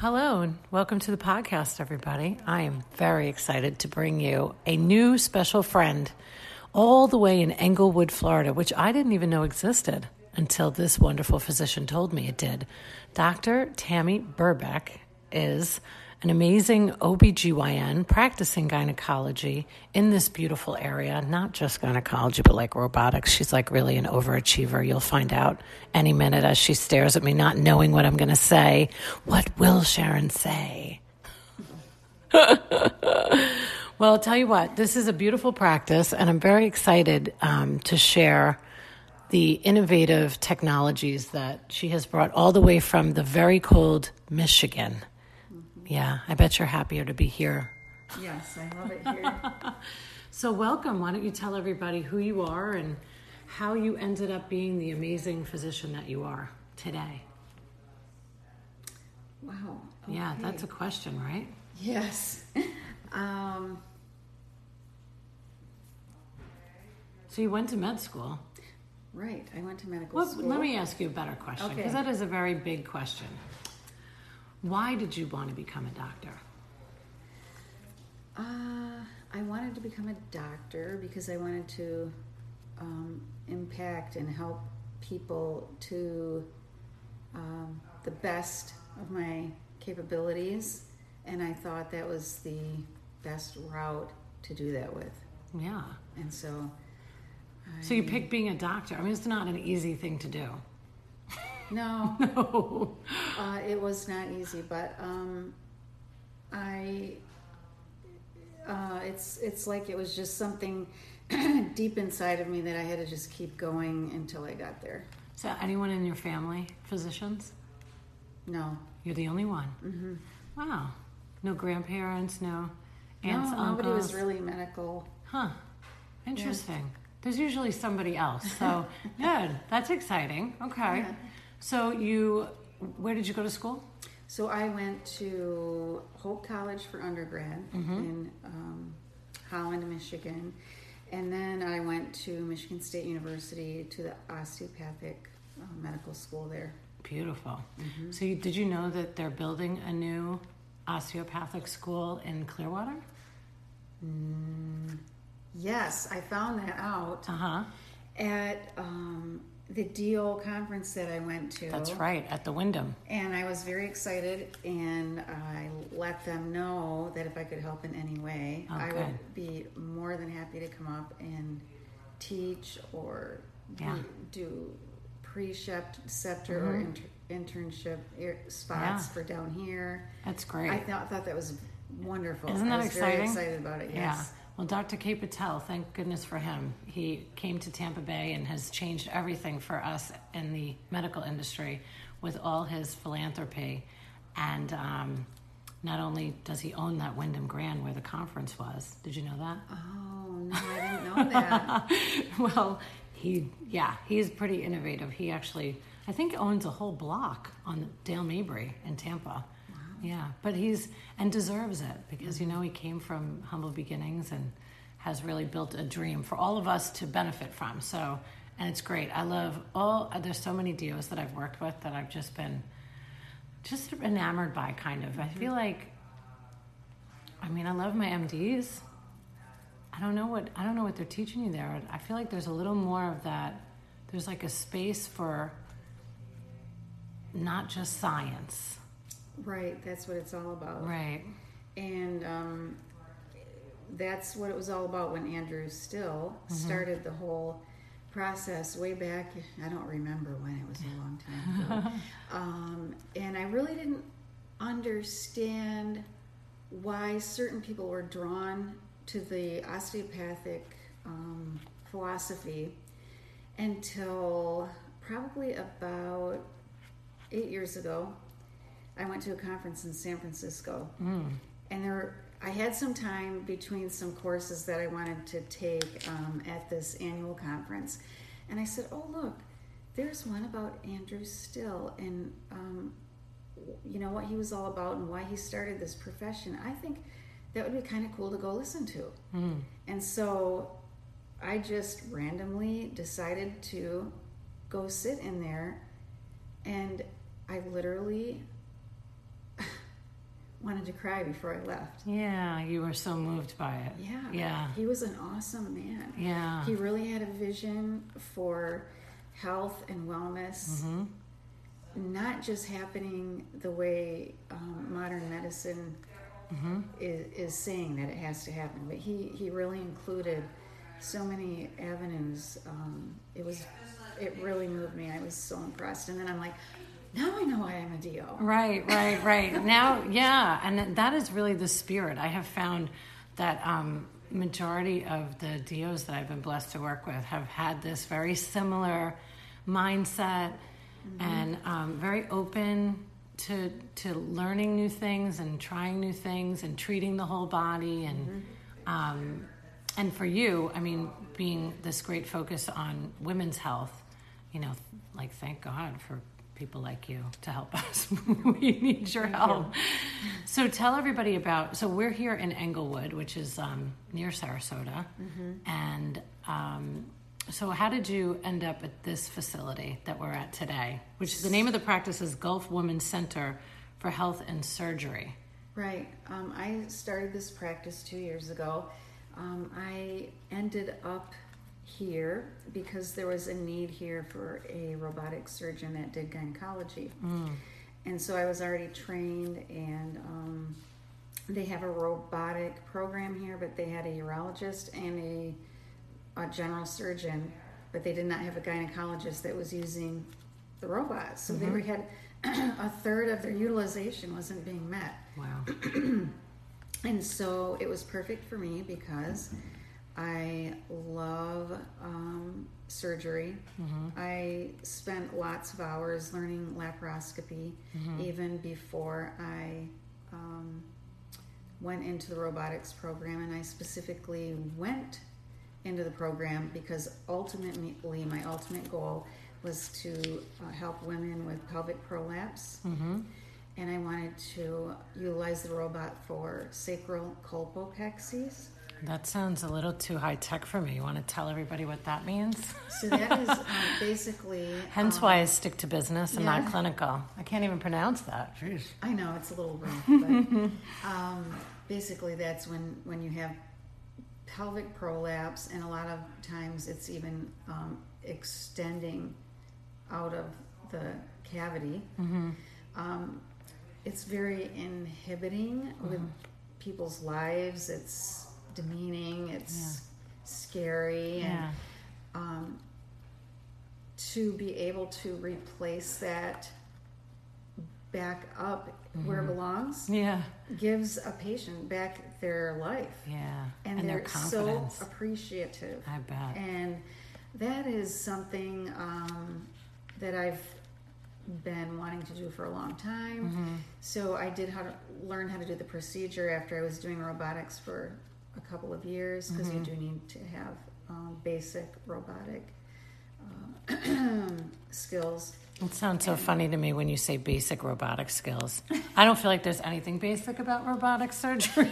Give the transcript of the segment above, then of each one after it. Hello and welcome to the podcast, everybody. I am very excited to bring you a new special friend all the way in Englewood, Florida, which I didn't even know existed until this wonderful physician told me it did. Dr. Tammy Birbeck is an amazing OBGYN practicing gynecology in this beautiful area, not just gynecology, but like robotics. She's like really an overachiever. You'll find out any minute as she stares at me, not knowing what I'm going to say. What will Sharon say? Well, I'll tell you what, this is a beautiful practice, and I'm very excited to share the innovative technologies that she has brought all the way from the very cold Michigan. Yeah, I bet you're happier to be here. Yes, I love it here. So welcome. Why don't you tell everybody who you are and how you ended up being the amazing physician that you are today? Wow. Okay. Yeah, that's a question, right? Yes. So you went to med school. Right, I went to medical school. Let me ask you a better question, because that is a very big question. Why did you want to become a doctor? I wanted to become a doctor because I wanted to impact and help people to the best of my capabilities, and I thought that was the best route to do that with. Yeah. And so... So you picked being a doctor. I mean, it's not an easy thing to do. No. No. It was not easy, but it's like it was just something deep inside of me that I had to just keep going until I got there. So anyone in your family physicians? No. You're the only one? Mm-hmm. Wow. No grandparents, no aunts, uncles? No, nobody was really medical. Huh. Interesting. Yeah. There's usually somebody else, so good. That's exciting. Okay. Yeah. So where did you go to school? So I went to Hope College for undergrad in Holland, Michigan, and then I went to Michigan State University to the osteopathic medical school there. Beautiful. Mm-hmm. So did you know that they're building a new osteopathic school in Clearwater? Yes, I found that out at the DO conference that I went to. That's right, at the Wyndham. And I was very excited, and I let them know that if I could help in any way, I would be more than happy to come up and teach or do preceptor or internship spots for down here. That's great. I thought that was wonderful. Isn't that exciting? I was very excited about it, yes. Yeah. Well, Dr. K. Patel, thank goodness for him. He came to Tampa Bay and has changed everything for us in the medical industry with all his philanthropy. And not only does he own that Wyndham Grand where the conference was. Did you know that? Oh, no, I didn't know that. Well, he's pretty innovative. He actually, I think, owns a whole block on Dale Mabry in Tampa. Yeah, but he deserves it because, he came from humble beginnings and has really built a dream for all of us to benefit from. So, and it's great. I love there's so many DOs that I've worked with that I've just been enamored by, kind of. I feel like, I mean, I love my MDs. I don't know what they're teaching you there. I feel like there's a little more of that. There's like a space for not just science. Right, that's what it's all about. Right. And that's what it was all about when Andrew Still started the whole process way back. I don't remember when, it was a long time ago. And I really didn't understand why certain people were drawn to the osteopathic philosophy until probably about 8 years ago. I went to a conference in San Francisco, and I had some time between some courses that I wanted to take at this annual conference, and I said, "Oh look, there's one about Andrew Still and what he was all about and why he started this profession. I think that would be kind of cool to go listen to." And so I just randomly decided to go sit in there, and I literally. wanted to cry before I left. Yeah, you were so moved by it. Yeah. Yeah. He was an awesome man. Yeah. He really had a vision for health and wellness, mm-hmm. not just happening the way modern medicine mm-hmm. is saying that it has to happen, but he really included so many avenues. It really moved me. I was so impressed. And then I'm like, now I know why I'm a DO. Right. Now, yeah, and that is really the spirit. I have found that majority of the DOs that I've been blessed to work with have had this very similar mindset mm-hmm. and very open to learning new things and trying new things and treating the whole body. And mm-hmm. And for you, I mean, being this great focus on women's health, you know, like thank God for people like you to help us. We need your help. So tell everybody about, so we're here in Englewood, which is near Sarasota. Mm-hmm. And so how did you end up at this facility that we're at today, which is the name of the practice is Gulf Women's Center for Health and Surgery. Right. I started this practice 2 years ago. I ended up here because there was a need here for a robotic surgeon that did gynecology. Mm. And so I was already trained, and they have a robotic program here, but they had a urologist and a general surgeon, but they did not have a gynecologist that was using the robot. So mm-hmm. they had a third of their utilization wasn't being met. Wow. And so it was perfect for me because I love surgery. Mm-hmm. I spent lots of hours learning laparoscopy mm-hmm. even before I went into the robotics program, and I specifically went into the program because ultimately my ultimate goal was to help women with pelvic prolapse. Mm-hmm. And I wanted to utilize the robot for sacral colpopexies. That sounds a little too high tech for me. You want to tell everybody what that means? So that is basically... Hence why I stick to business and not clinical. I can't even pronounce that. Jeez. I know, it's a little rough, but basically that's when you have pelvic prolapse, and a lot of times it's even extending out of the cavity. Mm-hmm. It's very inhibiting mm-hmm. with people's lives. It's demeaning. It's scary. And to be able to replace that back up mm-hmm. where it belongs gives a patient back their life. Yeah. And they're so appreciative. I bet. And that is something that I've been wanting to do for a long time. Mm-hmm. So I did learn how to do the procedure after I was doing robotics for a couple of years, because mm-hmm. you do need to have basic robotic skills. It sounds so funny to me when you say basic robotic skills. I don't feel like there's anything basic about robotic surgery.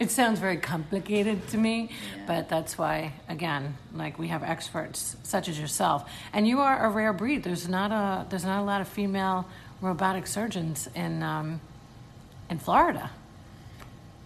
It sounds very complicated to me, but that's why, again, like we have experts such as yourself. And you are a rare breed. There's not a lot of female robotic surgeons in Florida.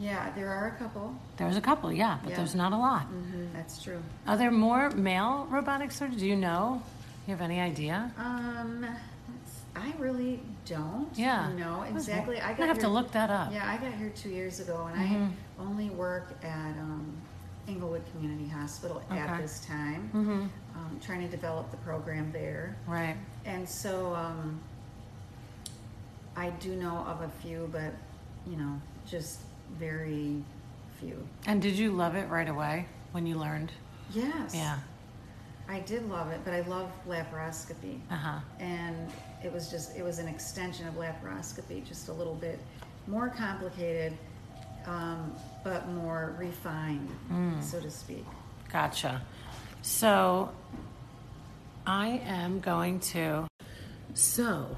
Yeah, there are a couple. There's a couple, but there's not a lot. Mm-hmm, that's true. Are there more male robotic surgeons? Do you know? You have any idea? I really don't know exactly. I have to look that up. Yeah, I got here 2 years ago, and mm-hmm. I only work at Englewood Community Hospital at this time, mm-hmm. Trying to develop the program there. Right. And so I do know of a few, but, you know, just very few. And did you love it right away when you learned? Yes. Yeah. I did love it, but I love laparoscopy, and it was an extension of laparoscopy, just a little bit more complicated, but more refined, so to speak. Gotcha. So I am going to. So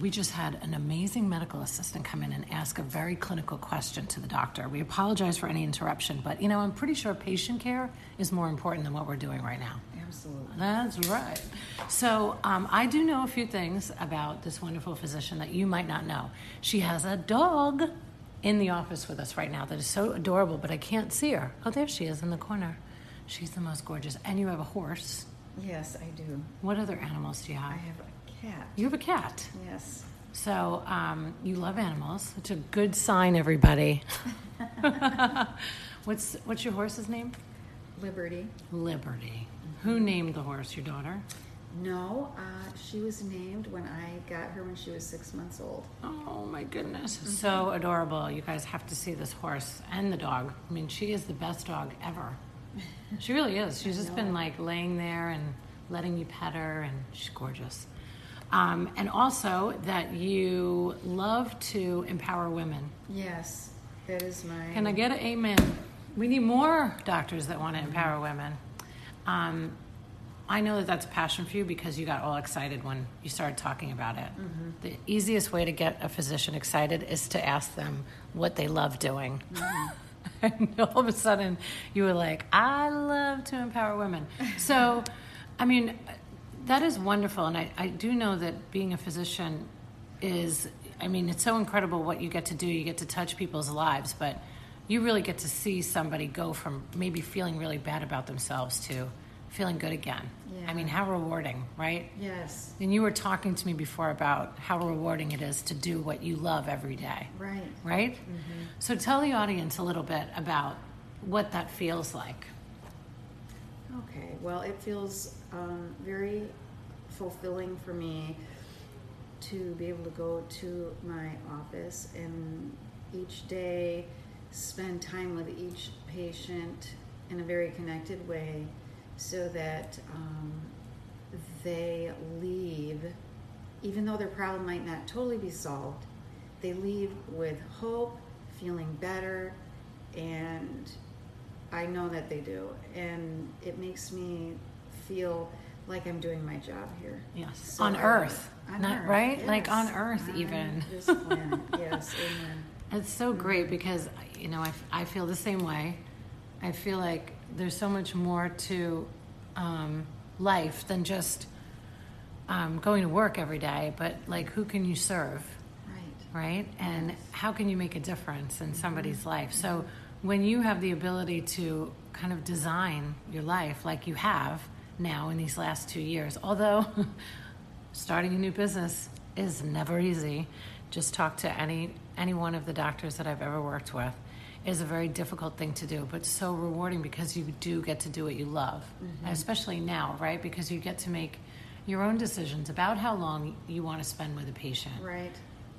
We just had an amazing medical assistant come in and ask a very clinical question to the doctor. We apologize for any interruption, but, you know, I'm pretty sure patient care is more important than what we're doing right now. Absolutely. That's right. So I do know a few things about this wonderful physician that you might not know. She has a dog in the office with us right now that is so adorable, but I can't see her. Oh, there she is in the corner. She's the most gorgeous. And you have a horse. Yes, I do. What other animals do you have? I have a cat. You have a cat? Yes. So you love animals. It's a good sign, everybody. What's your horse's name? Liberty. Liberty. Mm-hmm. Who named the horse? Your daughter? No, she was named when I got her when she was 6 months old. Oh, my goodness. Mm-hmm. So adorable. You guys have to see this horse and the dog. I mean, she is the best dog ever. She really is. She's just been like laying there and letting you pet her, and she's gorgeous. And also that you love to empower women. Yes, that is my... Can I get an amen? We need more doctors that want to empower women. I know that that's a passion for you because you got all excited when you started talking about it. Mm-hmm. The easiest way to get a physician excited is to ask them what they love doing. Mm-hmm. And all of a sudden, you were like, I love to empower women. So, I mean, that is wonderful. And I do know that being a physician is, I mean, it's so incredible what you get to do. You get to touch people's lives. But you really get to see somebody go from maybe feeling really bad about themselves to feeling good again. Yeah. I mean, how rewarding, right? Yes. And you were talking to me before about how rewarding it is to do what you love every day. Right. Right? Mm-hmm. So tell the audience a little bit about what that feels like. Okay. Well, it feels very fulfilling for me to be able to go to my office and each day spend time with each patient in a very connected way, so that they leave, even though their problem might not totally be solved, they leave with hope, feeling better, and I know that they do. And it makes me feel like I'm doing my job here. Yes, so on Earth, not Earth. Right? Yes. Like on Earth even. This planet, yes, amen. It's so great because, you know, I feel the same way. I feel like there's so much more to life than just going to work every day, but like who can you serve, right? And yes. How can you make a difference in somebody's life? So when you have the ability to kind of design your life like you have now in these last 2 years, although starting a new business is never easy, just talk to any one of the doctors that I've ever worked with, is a very difficult thing to do, but so rewarding because you do get to do what you love, and especially now, right? Because you get to make your own decisions about how long you want to spend with a patient. Right.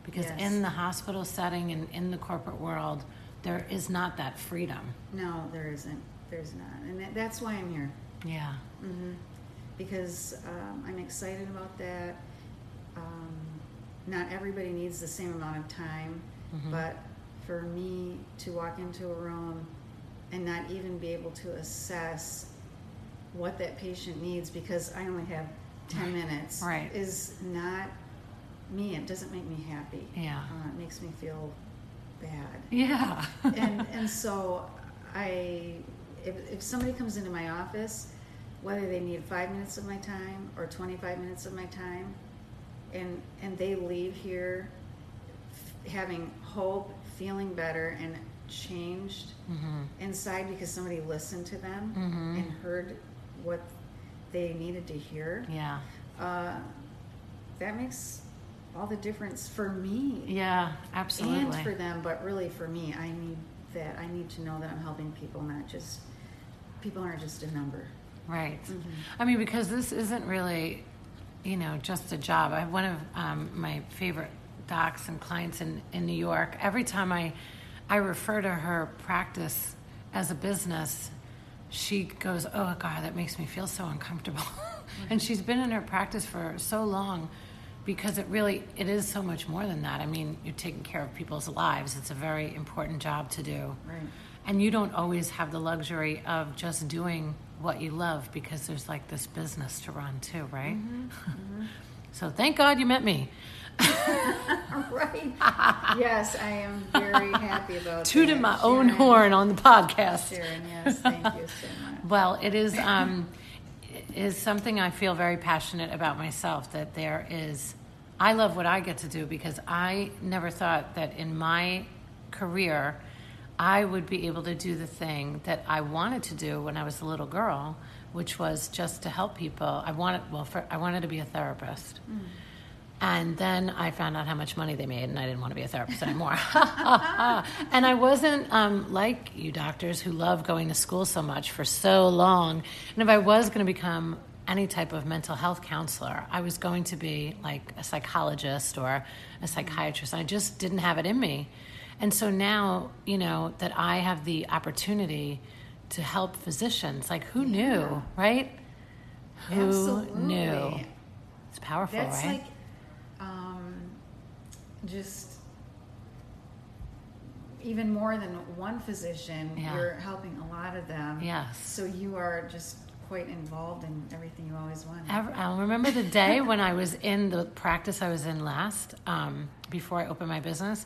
Because in the hospital setting and in the corporate world, there is not that freedom. No, there isn't. There's not. And that's why I'm here. Yeah. Mm-hmm. Because I'm excited about that. Not everybody needs the same amount of time, but for me to walk into a room and not even be able to assess what that patient needs because I only have 10 minutes is not me. It doesn't make me happy. Yeah, it makes me feel bad. Yeah. and so if somebody comes into my office, whether they need 5 minutes of my time or 25 minutes of my time, and they leave here having hope, feeling better, and changed inside because somebody listened to them and heard what they needed to hear. Yeah, that makes all the difference for me. Yeah, absolutely. And for them, but really for me, I need that. I need to know that I'm helping people, not just people aren't just a number. Right. Mm-hmm. I mean, because this isn't really, you know, just a job. I have one of my favorite docs and clients in New York. Every time I refer to her practice as a business, she goes, oh God, that makes me feel so uncomfortable. And she's been in her practice for so long because it is so much more than that. I mean, you're taking care of people's lives. It's a very important job to do. Right. And you don't always have the luxury of just doing what you love because there's like this business to run too, right? So thank God you met me. Right. Yes, I am very happy about tooting my own horn on the podcast. Sharon, yes, thank you so much. Well, it is is something I feel very passionate about myself, that there is, I love what I get to do, because I never thought that in my career I would be able to do the thing that I wanted to do when I was a little girl, which was just to help people. I wanted to be a therapist. Mm. And then I found out how much money they made, and I didn't want to be a therapist anymore. And I wasn't like you doctors who love going to school so much for so long. And if I was going to become any type of mental health counselor, I was going to be like a psychologist or a psychiatrist. I just didn't have it in me. And so now, you know, that I have the opportunity to help physicians, like who knew, right? Who Absolutely. Knew? It's powerful, That's right? Like just even more than one physician, you're helping a lot of them. Yes. So you are just quite involved in everything you always wanted. I'll remember the day when I was in the practice I was in last, before I opened my business.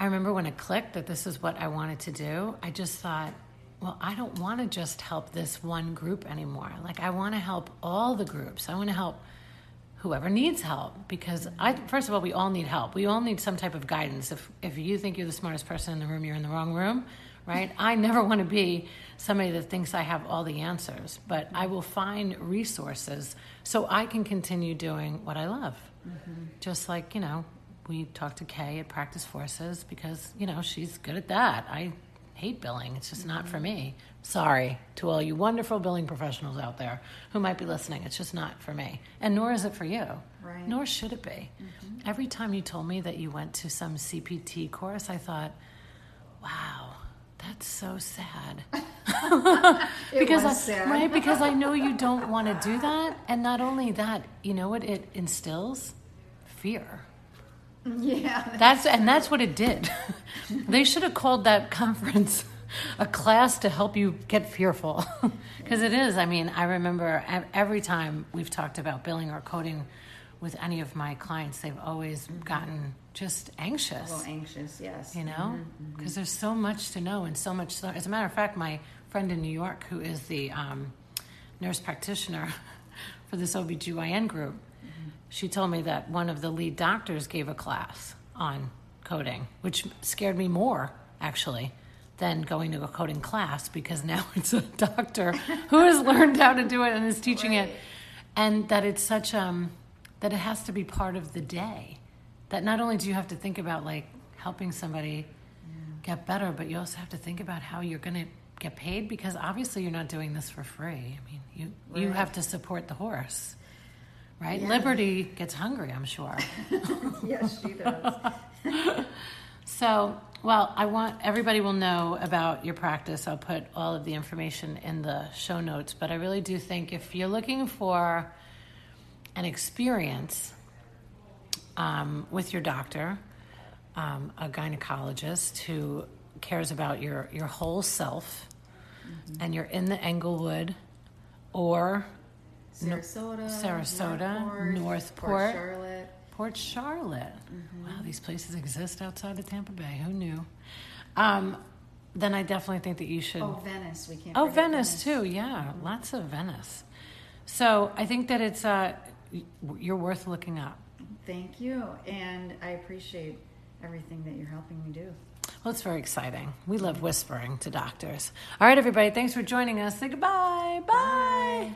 I remember when it clicked that this is what I wanted to do. I just thought, well, I don't want to just help this one group anymore. Like, I want to help all the groups. I want to help whoever needs help, because first of all, we all need help. We all need some type of guidance. If you think you're the smartest person in the room, you're in the wrong room, right? I never want to be somebody that thinks I have all the answers, but I will find resources so I can continue doing what I love. Mm-hmm. Just like, you know, we talked to Kay at Practice Forces because, you know, she's good at that. I hate billing. It's just not for me. Sorry to all you wonderful billing professionals out there who might be listening. It's just not for me. And nor is it for you. Right. Nor should it be. Mm-hmm. Every time you told me that you went to some CPT course, I thought, wow, that's so sad. Sad. Right? Because I know you don't want to do that. And not only that, you know what it instills? Fear. Yeah. That's what it did. They should have called that conference a class to help you get fearful, because it is. I mean, I remember every time we've talked about billing or coding with any of my clients, they've always gotten just anxious. Well, anxious, yes. You know, because there's so much to know and so much. As a matter of fact, my friend in New York, who is the nurse practitioner for this OBGYN group, she told me that one of the lead doctors gave a class on coding, which scared me more, actually, than going to a coding class, because now it's a doctor who has learned how to do it and is teaching it, and that it's such that it has to be part of the day, that not only do you have to think about like helping somebody get better, but you also have to think about how you're going to get paid, because obviously you're not doing this for free. I mean, you have to support the horse, right? Yeah. Liberty gets hungry, I'm sure. Yes, she does. So, well, I want everybody will know about your practice. I'll put all of the information in the show notes, but I really do think if you're looking for an experience with your doctor, a gynecologist who cares about your whole self, and you're in the Englewood or Sarasota, North Port Charlotte. Port Charlotte. Mm-hmm. Wow, these places exist outside of Tampa Bay. Who knew? Then I definitely think that you should. Oh, Venice. We can't. Oh, Venice too. Yeah, lots of Venice. So I think that it's you're worth looking up. Thank you, and I appreciate everything that you're helping me do. Well, it's very exciting. We love whispering to doctors. All right, everybody. Thanks for joining us. Say goodbye. Bye.